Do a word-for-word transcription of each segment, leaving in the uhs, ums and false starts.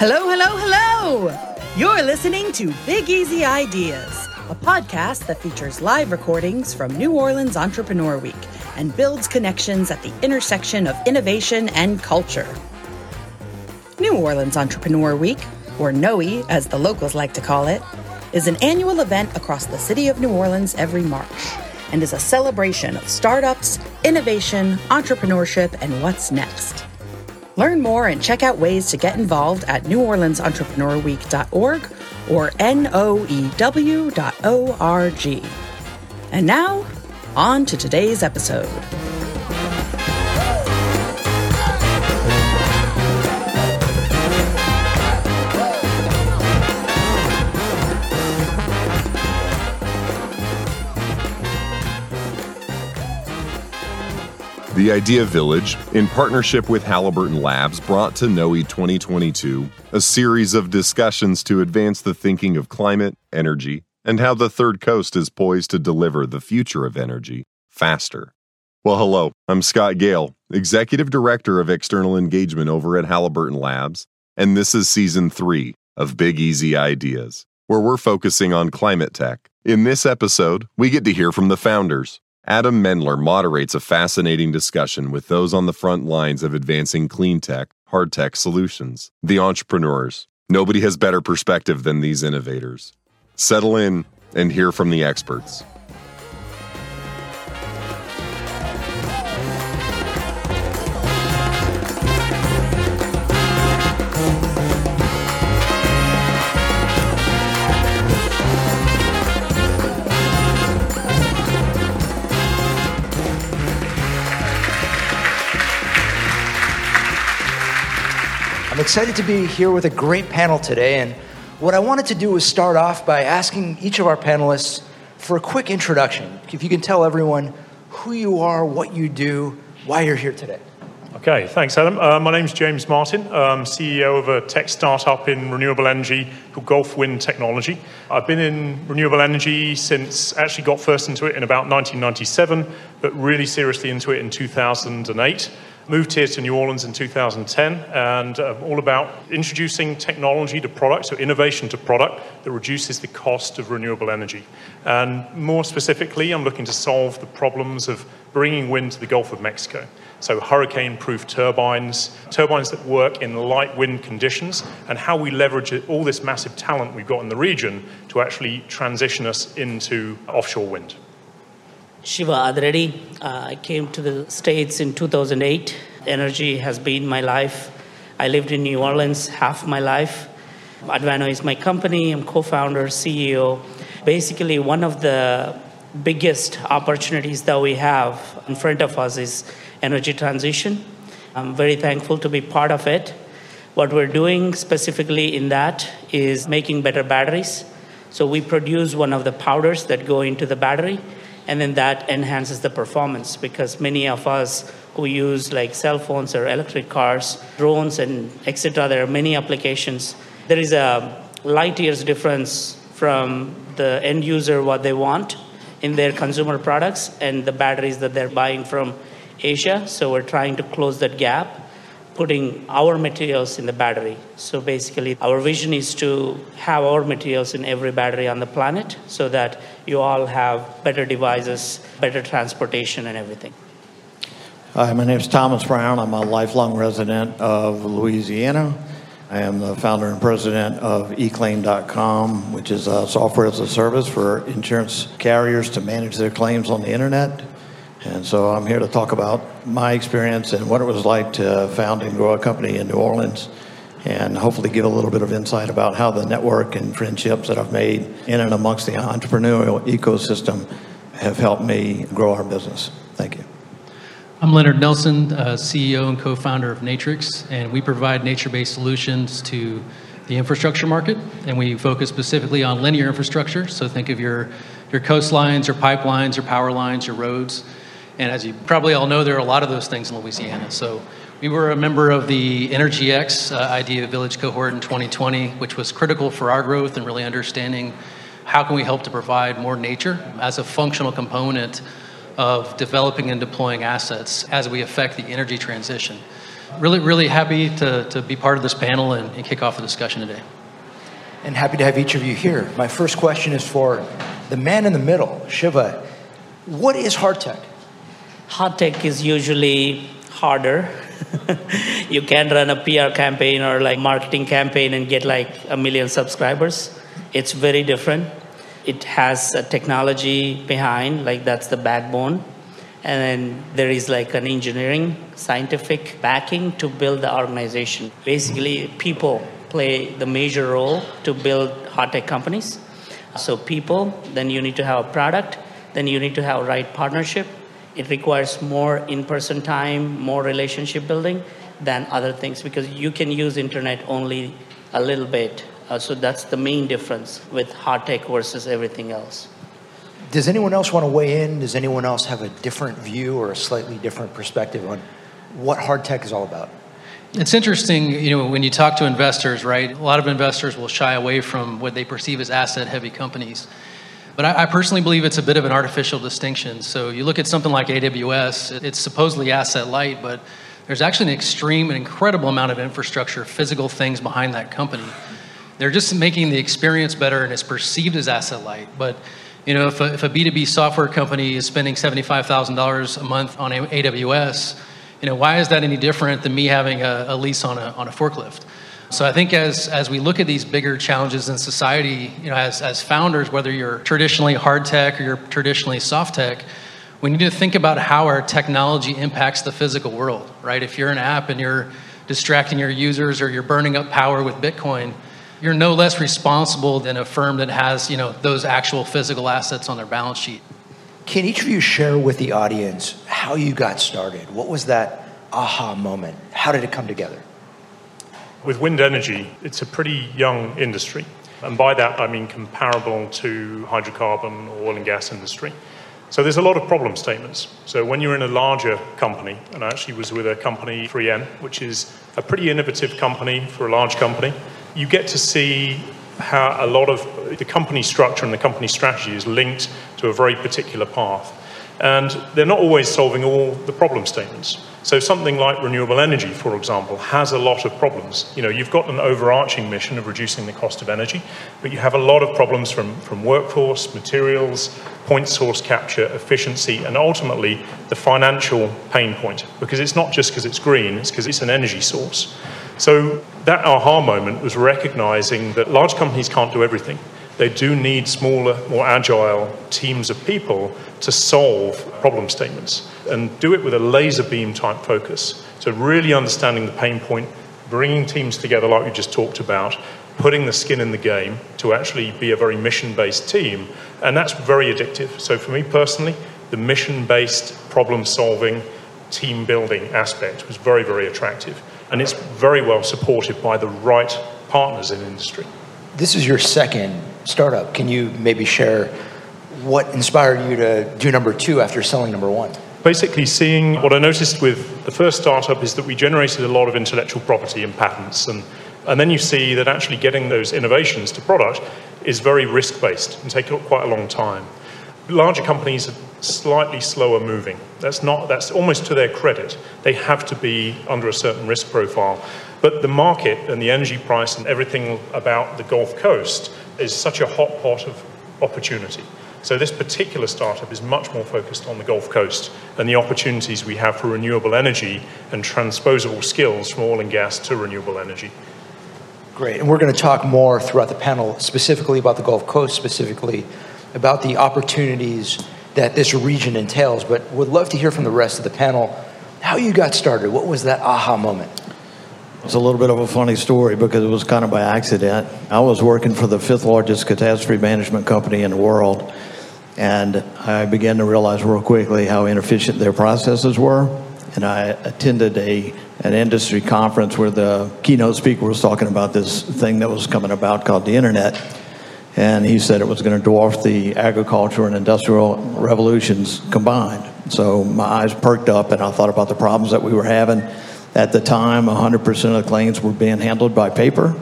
Hello, hello, hello! You're listening to Big Easy Ideas, a podcast that features live recordings from New Orleans Entrepreneur Week and builds connections at the intersection of innovation and culture. New Orleans Entrepreneur Week, or N O E as the locals like to call it, is an annual event across the city of New Orleans every March and is a celebration of startups, innovation, entrepreneurship, and what's next. Learn more and check out ways to get involved at new orleans entrepreneur week dot org or N O E W dot org. And now, on to today's episode. The Idea Village, in partnership with Halliburton Labs, brought to N O E twenty twenty-two a series of discussions to advance the thinking of climate, energy, and how the Third Coast is poised to deliver the future of energy faster. Well, hello, I'm Scott Gale, Executive Director of External Engagement over at Halliburton Labs, and this is Season three of Big Easy Ideas, where we're focusing on climate tech. In this episode, we get to hear from the founders. Adam Mendler moderates a fascinating discussion with those on the front lines of advancing clean tech, hard tech solutions, the entrepreneurs. Nobody has better perspective than these innovators. Settle in and hear from the experts. Excited to be here with a great panel today, and what I wanted to do was start off by asking each of our panelists for a quick introduction. If you can tell everyone who you are, what you do, why you're here today. Okay, thanks Adam. Uh, my name's James Martin. I'm C E O of a tech startup in renewable energy called Gulf Wind Technology. I've been in renewable energy since, actually got first into it in about nineteen ninety-seven, but really seriously into it in two thousand eight. Moved here to New Orleans in two thousand ten, and uh, all about introducing technology to product, so innovation to product that reduces the cost of renewable energy. And more specifically, I'm looking to solve the problems of bringing wind to the Gulf of Mexico. So hurricane-proof turbines, turbines that work in light wind conditions, and how we leverage all this massive talent we've got in the region to actually transition us into offshore wind. Shiva Adredi. Uh, I came to the States in two thousand eight. Energy has been my life. I lived in New Orleans half my life. Advano is my company. I'm co-founder, C E O. Basically, one of the biggest opportunities that we have in front of us is energy transition. I'm very thankful to be part of it. What we're doing specifically in that is making better batteries. So we produce one of the powders that go into the battery, and then that enhances the performance, because many of us who use like cell phones or electric cars, drones, and et cetera, there are many applications. There is a light years difference from the end user, what they want in their consumer products and the batteries that they're buying from Asia. So we're trying to close that gap, putting our materials in the battery. So basically, our vision is to have our materials in every battery on the planet so that you all have better devices, better transportation, and everything. Hi, my name is Thomas Brown. I'm a lifelong resident of Louisiana. I am the founder and president of e claim dot com, which is a software as a service for insurance carriers to manage their claims on the internet. And so I'm here to talk about my experience and what it was like to found and grow a company in New Orleans, and hopefully give a little bit of insight about how the network and friendships that I've made in and amongst the entrepreneurial ecosystem have helped me grow our business. Thank you. I'm Leonard Nelson, uh, C E O and co-founder of Natrx, and we provide nature-based solutions to the infrastructure market, and we focus specifically on linear infrastructure. So think of your, your coastlines, your pipelines, your power lines, your roads. And as you probably all know, there are a lot of those things in Louisiana. So we were a member of the EnergyX uh, Idea Village cohort in twenty twenty, which was critical for our growth and really understanding how can we help to provide more nature as a functional component of developing and deploying assets as we affect the energy transition. Really, really happy to, to be part of this panel and, and kick off the discussion today. And happy to have each of you here. My first question is for the man in the middle, Shiva. What is hard tech? Hard tech is usually harder. You can run a P R campaign or like marketing campaign and get like a million subscribers. It's very different. It has a technology behind, like that's the backbone. And then there is like an engineering, scientific backing to build the organization. Basically, people play the major role to build hard tech companies. So people, then you need to have a product, then you need to have right partnership. It requires more in-person time, more relationship building than other things, because you can use internet only a little bit. Uh, so that's the main difference with hard tech versus everything else. Does anyone else want to weigh in? Does anyone else have a different view or a slightly different perspective on what hard tech is all about? It's interesting, you know, when you talk to investors, right? A lot of investors will shy away from what they perceive as asset-heavy companies. But I, I personally believe it's a bit of an artificial distinction. So you look at something like A W S, it, it's supposedly asset-light, but there's actually an extreme and incredible amount of infrastructure, physical things behind that company. They're just making the experience better, and it's perceived as asset-light. But, you know, if a, if a B two B software company is spending seventy-five thousand dollars a month on A W S, you know, why is that any different than me having a, a lease on a, on a forklift? So I think as, as we look at these bigger challenges in society, you know, as, as founders, whether you're traditionally hard tech or you're traditionally soft tech, we need to think about how our technology impacts the physical world, right? If you're an app and you're distracting your users or you're burning up power with Bitcoin, you're no less responsible than a firm that has, you know, those actual physical assets on their balance sheet. Can each of you share with the audience how you got started? What was that aha moment? How did it come together? With wind energy, it's a pretty young industry. And by that, I mean comparable to hydrocarbon or oil and gas industry. So there's a lot of problem statements. So when you're in a larger company, and I actually was with a company, three M, which is a pretty innovative company for a large company, you get to see how a lot of the company structure and the company strategy is linked to a very particular path. And they're not always solving all the problem statements. So something like renewable energy, for example, has a lot of problems. You know, you've got an overarching mission of reducing the cost of energy, but you have a lot of problems from, from workforce, materials, point source capture, efficiency, and ultimately the financial pain point. Because it's not just because it's green, it's because it's an energy source. So that aha moment was recognizing that large companies can't do everything. They do need smaller, more agile teams of people to solve problem statements and do it with a laser beam type focus. So really understanding the pain point, bringing teams together like we just talked about, putting the skin in the game to actually be a very mission-based team. And that's very addictive. So for me personally, the mission-based problem solving, team building aspect was very, very attractive. And it's very well supported by the right partners in industry. This is your second startup. Can you maybe share what inspired you to do number two after selling number one? Basically seeing what I noticed with the first startup is that we generated a lot of intellectual property and patents. And, and then you see that actually getting those innovations to product is very risk-based and takes quite a long time. Larger companies are slightly slower moving. That's not, that's almost to their credit. They have to be under a certain risk profile. But the market and the energy price and everything about the Gulf Coast is such a hot pot of opportunity. So this particular startup is much more focused on the Gulf Coast and the opportunities we have for renewable energy and transposable skills from oil and gas to renewable energy. Great, and we're going to talk more throughout the panel specifically about the Gulf Coast, specifically about the opportunities that this region entails, but would love to hear from the rest of the panel how you got started. What was that aha moment? It's a little bit of a funny story because it was kind of by accident. I was working for the fifth largest catastrophe management company in the world, and I began to realize real quickly how inefficient their processes were. And I attended a an industry conference where the keynote speaker was talking about this thing that was coming about called the internet. And he said it was going to dwarf the agriculture and industrial revolutions combined. So my eyes perked up and I thought about the problems that we were having. At the time, one hundred percent of the claims were being handled by paper.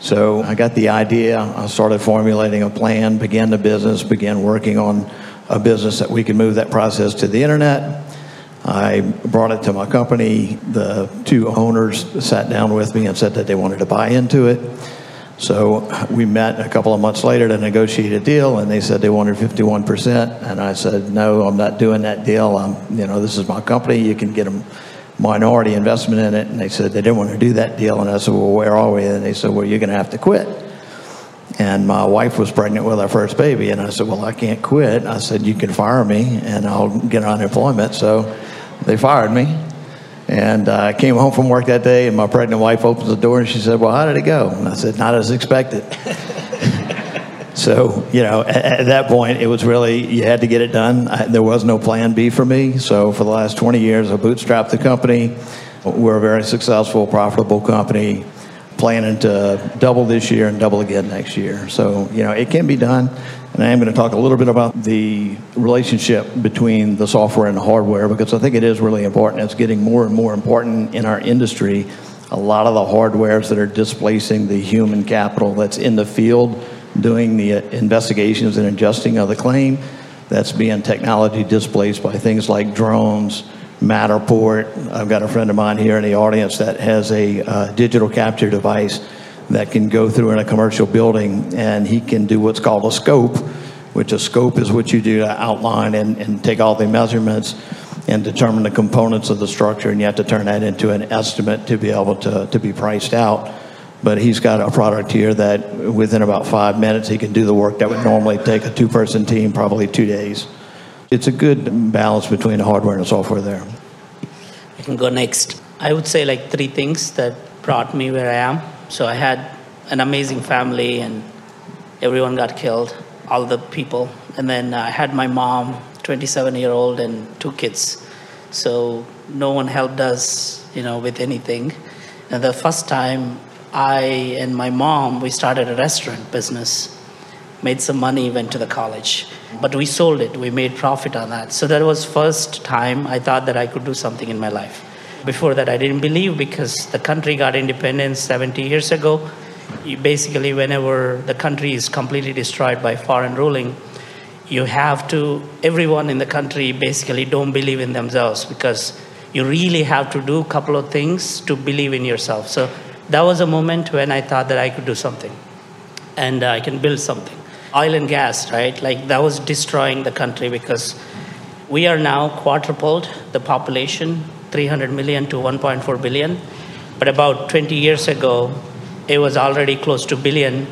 So I got the idea, I started formulating a plan, began the business, began working on a business that we could move that process to the internet. I brought it to my company. The two owners sat down with me and said that they wanted to buy into it. So we met a couple of months later to negotiate a deal, and they said they wanted fifty-one percent. And I said, no, I'm not doing that deal. I'm, you know, this is my company. You can get a minority investment in it. And they said they didn't want to do that deal. And I said, well, where are we? And they said, well, you're going to have to quit. And my wife was pregnant with our first baby. And I said, well, I can't quit. I said, you can fire me and I'll get unemployment. So they fired me. And uh, I came home from work that day, and my pregnant wife opens the door, and she said, well, how did it go? And I said, not as expected. So, you know, at, at that point, it was really, you had to get it done. I, there was no plan B for me. So for the last twenty years, I bootstrapped the company. We're a very successful, profitable company, planning to double this year and double again next year. So, you know, it can be done. And I am going to talk a little bit about the relationship between the software and the hardware, because I think it is really important. It's getting more and more important in our industry. A lot of the hardwares that are displacing the human capital that's in the field doing the investigations and adjusting of the claim, that's being technology displaced by things like drones, Matterport. I've got a friend of mine here in the audience that has a uh, digital capture device that can go through in a commercial building, and he can do what's called a scope, which a scope is what you do to outline and, and take all the measurements and determine the components of the structure, and you have to turn that into an estimate to be able to, to be priced out. But he's got a product here that within about five minutes he can do the work that would normally take a two-person team probably two days. It's a good balance between the hardware and the software there. I can go next. I would say like three things that brought me where I am. So I had an amazing family, and everyone got killed, all the people. And then I had my mom, twenty-seven-year-old, and two kids. So no one helped us, you know, with anything. And the first time I and my mom, we started a restaurant business, made some money, went to the college. But we sold it. We made profit on that. So that was first time I thought that I could do something in my life. Before that, I didn't believe, because the country got independence seventy years ago. You basically, whenever the country is completely destroyed by foreign ruling, you have to, everyone in the country basically don't believe in themselves, because you really have to do a couple of things to believe in yourself. So that was a moment when I thought that I could do something and I can build something. Oil and gas, right? Like that was destroying the country, because we are now quadrupled the population, three hundred million to one point four billion. But about twenty years ago, it was already close to billion.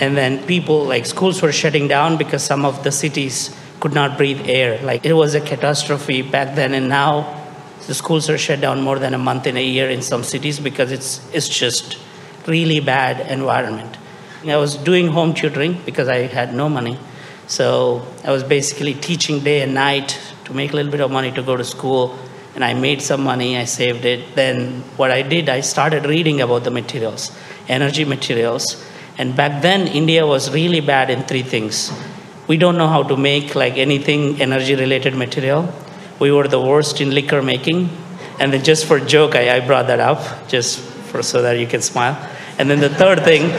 And then people, like schools were shutting down because some of the cities could not breathe air. Like it was a catastrophe back then. And now the schools are shut down more than a month in a year in some cities, because it's, it's just really bad environment. And I was doing home tutoring because I had no money. So I was basically teaching day and night to make a little bit of money to go to school. And I made some money, I saved it. Then what I did, I started reading about the materials, energy materials. And back then, India was really bad in three things. We don't know how to make like anything energy-related material. We were the worst in liquor making. And then just for a joke, I, I brought that up, just for, so that you can smile. And then the third thing,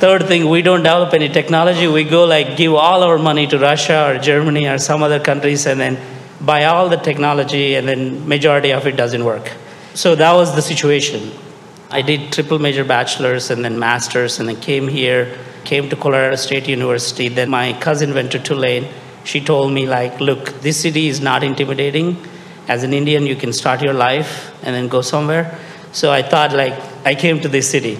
third thing, we don't develop any technology. We go like give all our money to Russia or Germany or some other countries, and then buy all the technology, and then majority of it doesn't work. So that was the situation. I did triple major bachelor's and then master's, and then came here, came to Colorado State University. Then my cousin went to Tulane. She told me like, look, this city is not intimidating. As an Indian, you can start your life and then go somewhere. So I thought like, I came to this city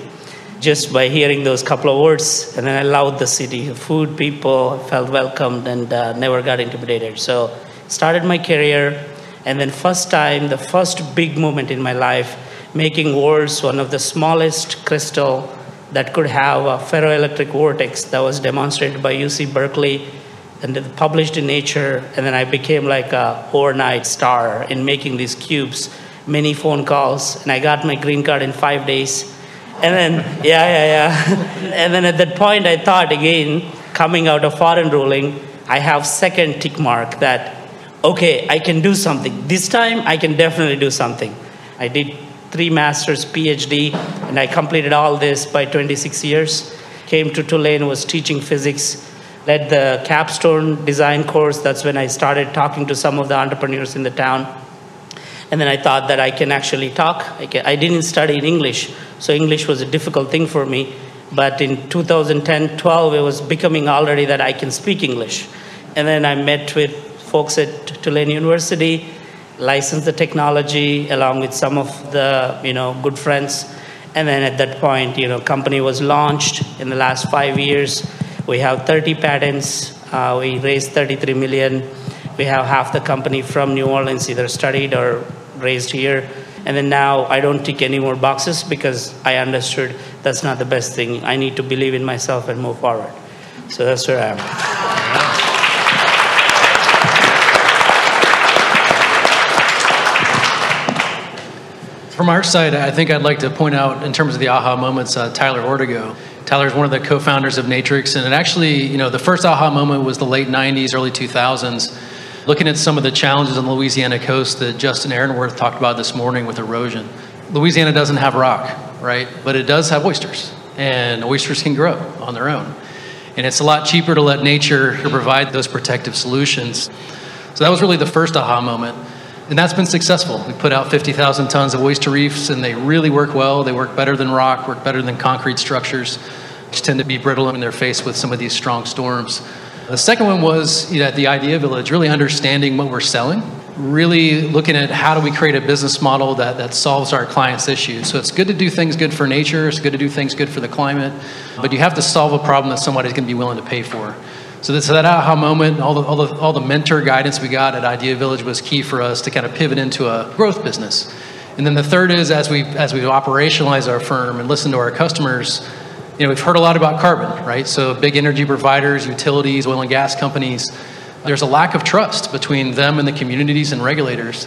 just by hearing those couple of words, and then I loved the city. The food, people, felt welcomed, and uh, never got intimidated. So started my career, and then first time, the first big moment in my life, making worlds, one of the smallest crystal that could have a ferroelectric vortex, that was demonstrated by U C Berkeley and published in Nature. And then I became like a overnight star in making these cubes, many phone calls, and I got my green card in five days. And then, yeah, yeah, yeah. And then at that point, I thought again, coming out of foreign ruling, I have second tick mark that, okay, I can do something. This time, I can definitely do something. I did three masters, PhD, and I completed all this by twenty-six years. Came to Tulane, was teaching physics. led the capstone design course. That's when I started talking to some of the entrepreneurs in the town. And then I thought that I can actually talk. I, can, I didn't study in English, so English was a difficult thing for me. But in two thousand ten, twelve, it was becoming already that I can speak English. And then I met with folks at Tulane University, licensed the technology along with some of the, you know, good friends. And then at that point, you know, company was launched. In the last five years, we have thirty patents. Uh, we raised thirty-three million. We have half the company from New Orleans either studied or raised here. And then now I don't tick any more boxes because I understood that's not the best thing. I need to believe in myself and move forward. So that's where I am. From our side, I think I'd like to point out in terms of the aha moments, uh, Tyler Ortego. Tyler's one of the co-founders of Natrx. And it actually, you know, the first aha moment was the late nineties, early two thousands. Looking at some of the challenges on the Louisiana coast that Justin Ehrenworth talked about this morning with erosion. Louisiana doesn't have rock, right? But it does have oysters, and oysters can grow on their own. And it's a lot cheaper to let nature provide those protective solutions. So that was really the first aha moment. And that's been successful. We put out fifty thousand tons of oyster reefs, and they really work well. They work better than rock, work better than concrete structures, which tend to be brittle when they're faced with some of these strong storms. The second one was, you know, at the Idea Village, really understanding what we're selling, really looking at how do we create a business model that, that solves our clients' issues. So it's good to do things good for nature, it's good to do things good for the climate, but you have to solve a problem that somebody's going to be willing to pay for. So this, that aha moment, all the, all, the, all the mentor guidance we got at Idea Village was key for us to kind of pivot into a growth business. And then the third is, as we as we operationalize our firm and listen to our customers, you know, we've heard a lot about carbon, right? So big energy providers, utilities, oil and gas companies, there's a lack of trust between them and the communities and regulators.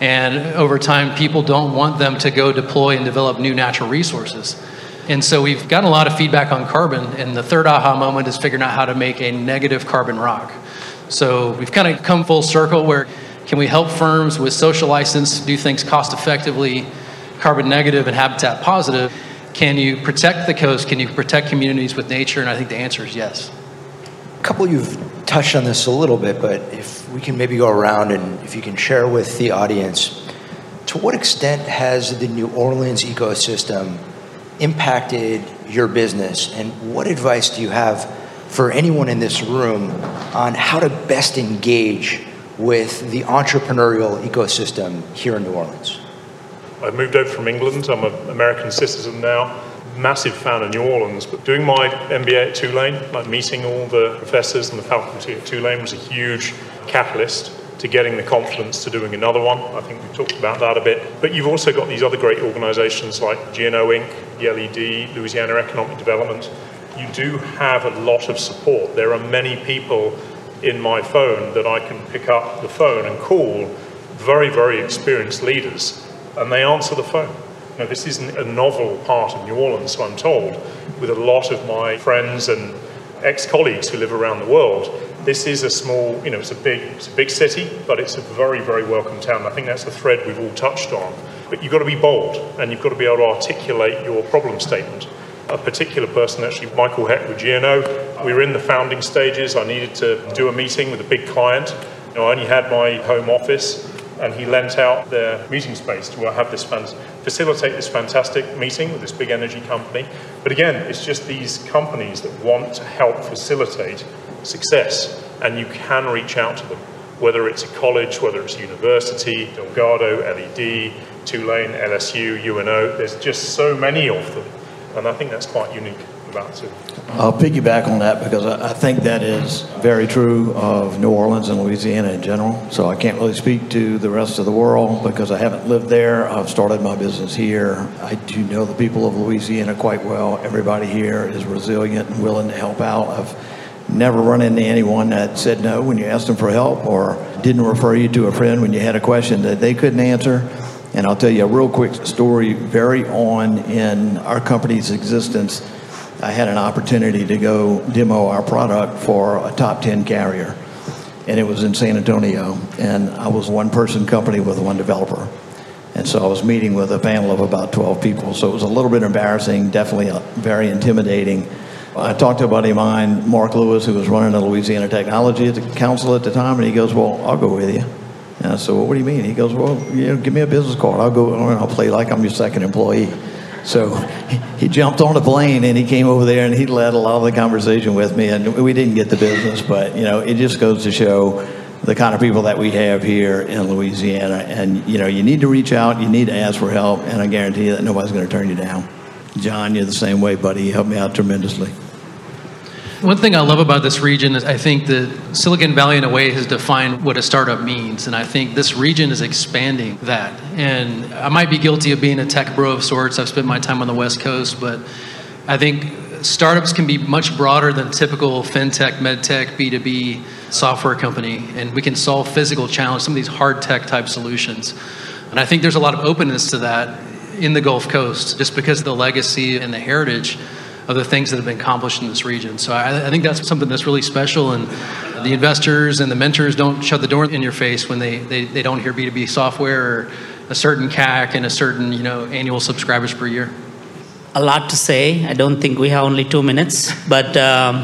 And over time, people don't want them to go deploy and develop new natural resources. And so we've gotten a lot of feedback on carbon. And the third aha moment is figuring out how to make a negative carbon rock. So we've kind of come full circle where can we help firms with social license, do things cost effectively, carbon negative and habitat positive? Can you protect the coast? Can you protect communities with nature? And I think the answer is yes. A couple of you've touched on this a little bit, but if we can maybe go around and if you can share with the audience, to what extent has the New Orleans ecosystem impacted your business? And what advice do you have for anyone in this room on how to best engage with the entrepreneurial ecosystem here in New Orleans? I moved over from England. I'm an American citizen now. Massive fan of New Orleans. But doing my M B A at Tulane, like meeting all the professors and the faculty at Tulane was a huge catalyst to getting the confidence to doing another one. I think we've talked about that a bit. But you've also got these other great organizations like G N O Incorporated, the L E D, Louisiana Economic Development. You do have a lot of support. There are many people in my phone that I can pick up the phone and call, very, very experienced leaders. And they answer the phone. Now, this isn't a novel part of New Orleans, so I'm told, with a lot of my friends and ex-colleagues who live around the world. This is a small, you know, it's a big, it's a big city, but it's a very, very welcome town. I think that's the thread we've all touched on. But you've got to be bold, and you've got to be able to articulate your problem statement. A particular person, actually, Michael Heck with G N O, we were in the founding stages. I needed to do a meeting with a big client. You know, I only had my home office. And he lent out their meeting space to have this fans- facilitate this fantastic meeting with this big energy company. But again, it's just these companies that want to help facilitate success. And you can reach out to them, whether it's a college, whether it's a university, Delgado, L E D, Tulane, L S U, U N O. There's just so many of them. And I think that's quite unique about it. I'll piggyback on that because I think that is very true of New Orleans and Louisiana in general. So I can't really speak to the rest of the world because I haven't lived there. I've started my business here. I do know the people of Louisiana quite well. Everybody here is resilient and willing to help out. I've never run into anyone that said no when you asked them for help or didn't refer you to a friend when you had a question that they couldn't answer. And I'll tell you a real quick story very on in our company's existence. I had an opportunity to go demo our product for a top ten carrier, and it was in San Antonio, and I was one person company with one developer. And so I was meeting with a panel of about twelve people, so it was a little bit embarrassing, definitely very intimidating, I talked to a buddy of mine, Mark Lewis, who was running the Louisiana Technology at the council at the time, and he goes, well, I'll go with you. And I said, well, what do you mean? He goes, well, you know, give me a business card. I'll go and I'll play like I'm your second employee. So he jumped on a plane and he came over there and he led a lot of the conversation with me, and we didn't get the business, but you know, it just goes to show the kind of people that we have here in Louisiana. And you know, you need to reach out, you need to ask for help, and I guarantee you that nobody's going to turn you down. John, you're the same way, buddy. You helped me out tremendously. One thing I love about this region is I think that Silicon Valley in a way has defined what a startup means. And I think this region is expanding that. And I might be guilty of being a tech bro of sorts. I've spent my time on the West Coast, but I think startups can be much broader than typical fintech, medtech, B two B software company. And we can solve physical challenges, some of these hard tech type solutions. And I think there's a lot of openness to that in the Gulf Coast, just because of the legacy and the heritage of the things that have been accomplished in this region. So I, I think that's something that's really special, and the investors and the mentors don't shut the door in your face when they, they, they don't hear B two B software or a certain C A C and a certain, you know, annual subscribers per year. A lot to say. I don't think we have only two minutes, but um,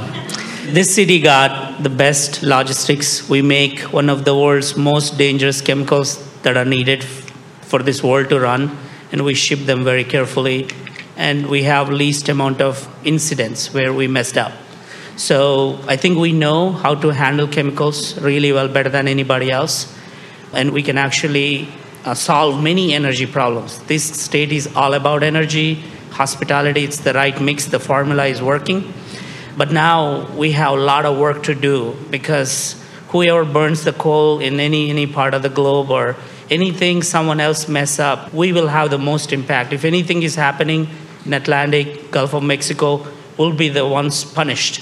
this city got the best logistics. We make one of the world's most dangerous chemicals that are needed for this world to run, and we ship them very carefully. And we have least amount of incidents where we messed up. So I think we know how to handle chemicals really well, better than anybody else. And we can actually uh, solve many energy problems. This state is all about energy, hospitality, it's the right mix, the formula is working. But now we have a lot of work to do, because whoever burns the coal in any, any part of the globe or anything someone else mess up, we will have the most impact. If anything is happening in Atlantic, Gulf of Mexico, will be the ones punished.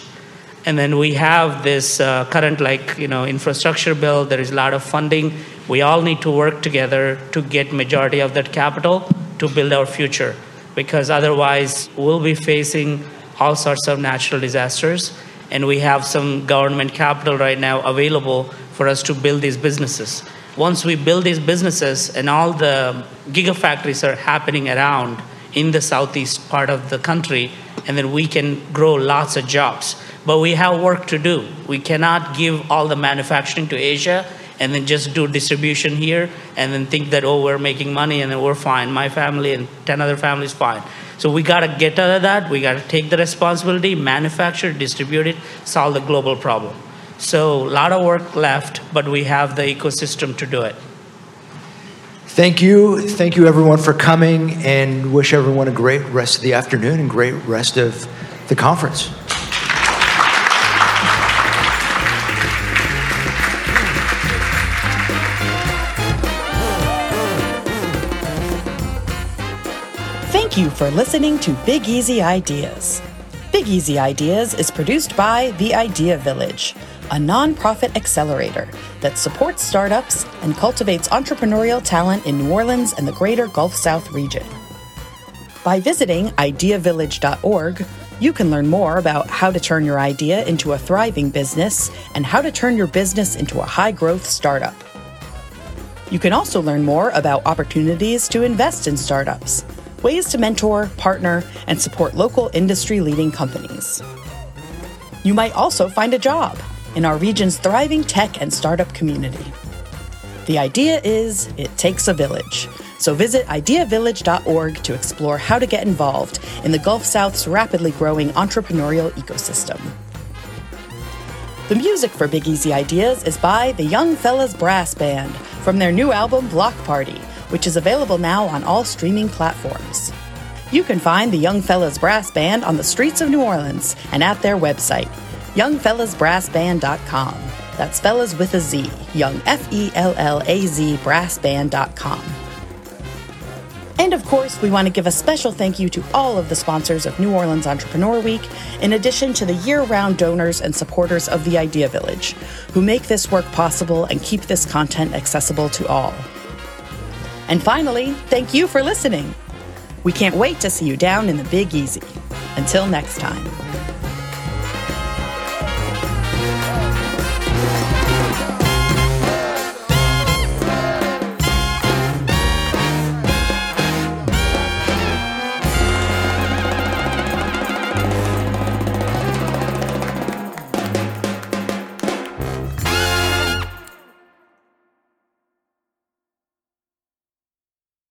And then we have this uh, current, like, you know, infrastructure bill. There is a lot of funding. We all need to work together to get majority of that capital to build our future, because otherwise we'll be facing all sorts of natural disasters. And we have some government capital right now available for us to build these businesses. Once we build these businesses, and all the gigafactories are happening around in the southeast part of the country, and then we can grow lots of jobs. But we have work to do. We cannot give all the manufacturing to Asia and then just do distribution here and then think that, oh, we're making money and then we're fine. My family and ten other families, fine. So we got to get out of that. We got to take the responsibility, manufacture, distribute it, solve the global problem. So a lot of work left, but we have the ecosystem to do it. Thank you. Thank you, everyone, for coming, and wish everyone a great rest of the afternoon and great rest of the conference. Thank you for listening to Big Easy Ideas. Big Easy Ideas is produced by The Idea Village, a nonprofit accelerator that supports startups and cultivates entrepreneurial talent in New Orleans and the greater Gulf South region. By visiting idea village dot org, you can learn more about how to turn your idea into a thriving business and how to turn your business into a high-growth startup. You can also learn more about opportunities to invest in startups, ways to mentor, partner, and support local industry-leading companies. You might also find a job in our region's thriving tech and startup community. The idea is it takes a village. So visit idea village dot org to explore how to get involved in the Gulf South's rapidly growing entrepreneurial ecosystem. The music for Big Easy Ideas is by The Young Fellas Brass Band from their new album Block Party, which is available now on all streaming platforms. You can find the Young Fellas Brass Band on the streets of New Orleans and at their website, young fellas brass band dot com. That's fellas with a Z, young F E L L A Z brass band dot com. And of course, we want to give a special thank you to all of the sponsors of New Orleans Entrepreneur Week, in addition to the year-round donors and supporters of the Idea Village, who make this work possible and keep this content accessible to all. And finally, thank you for listening. We can't wait to see you down in the Big Easy. Until next time.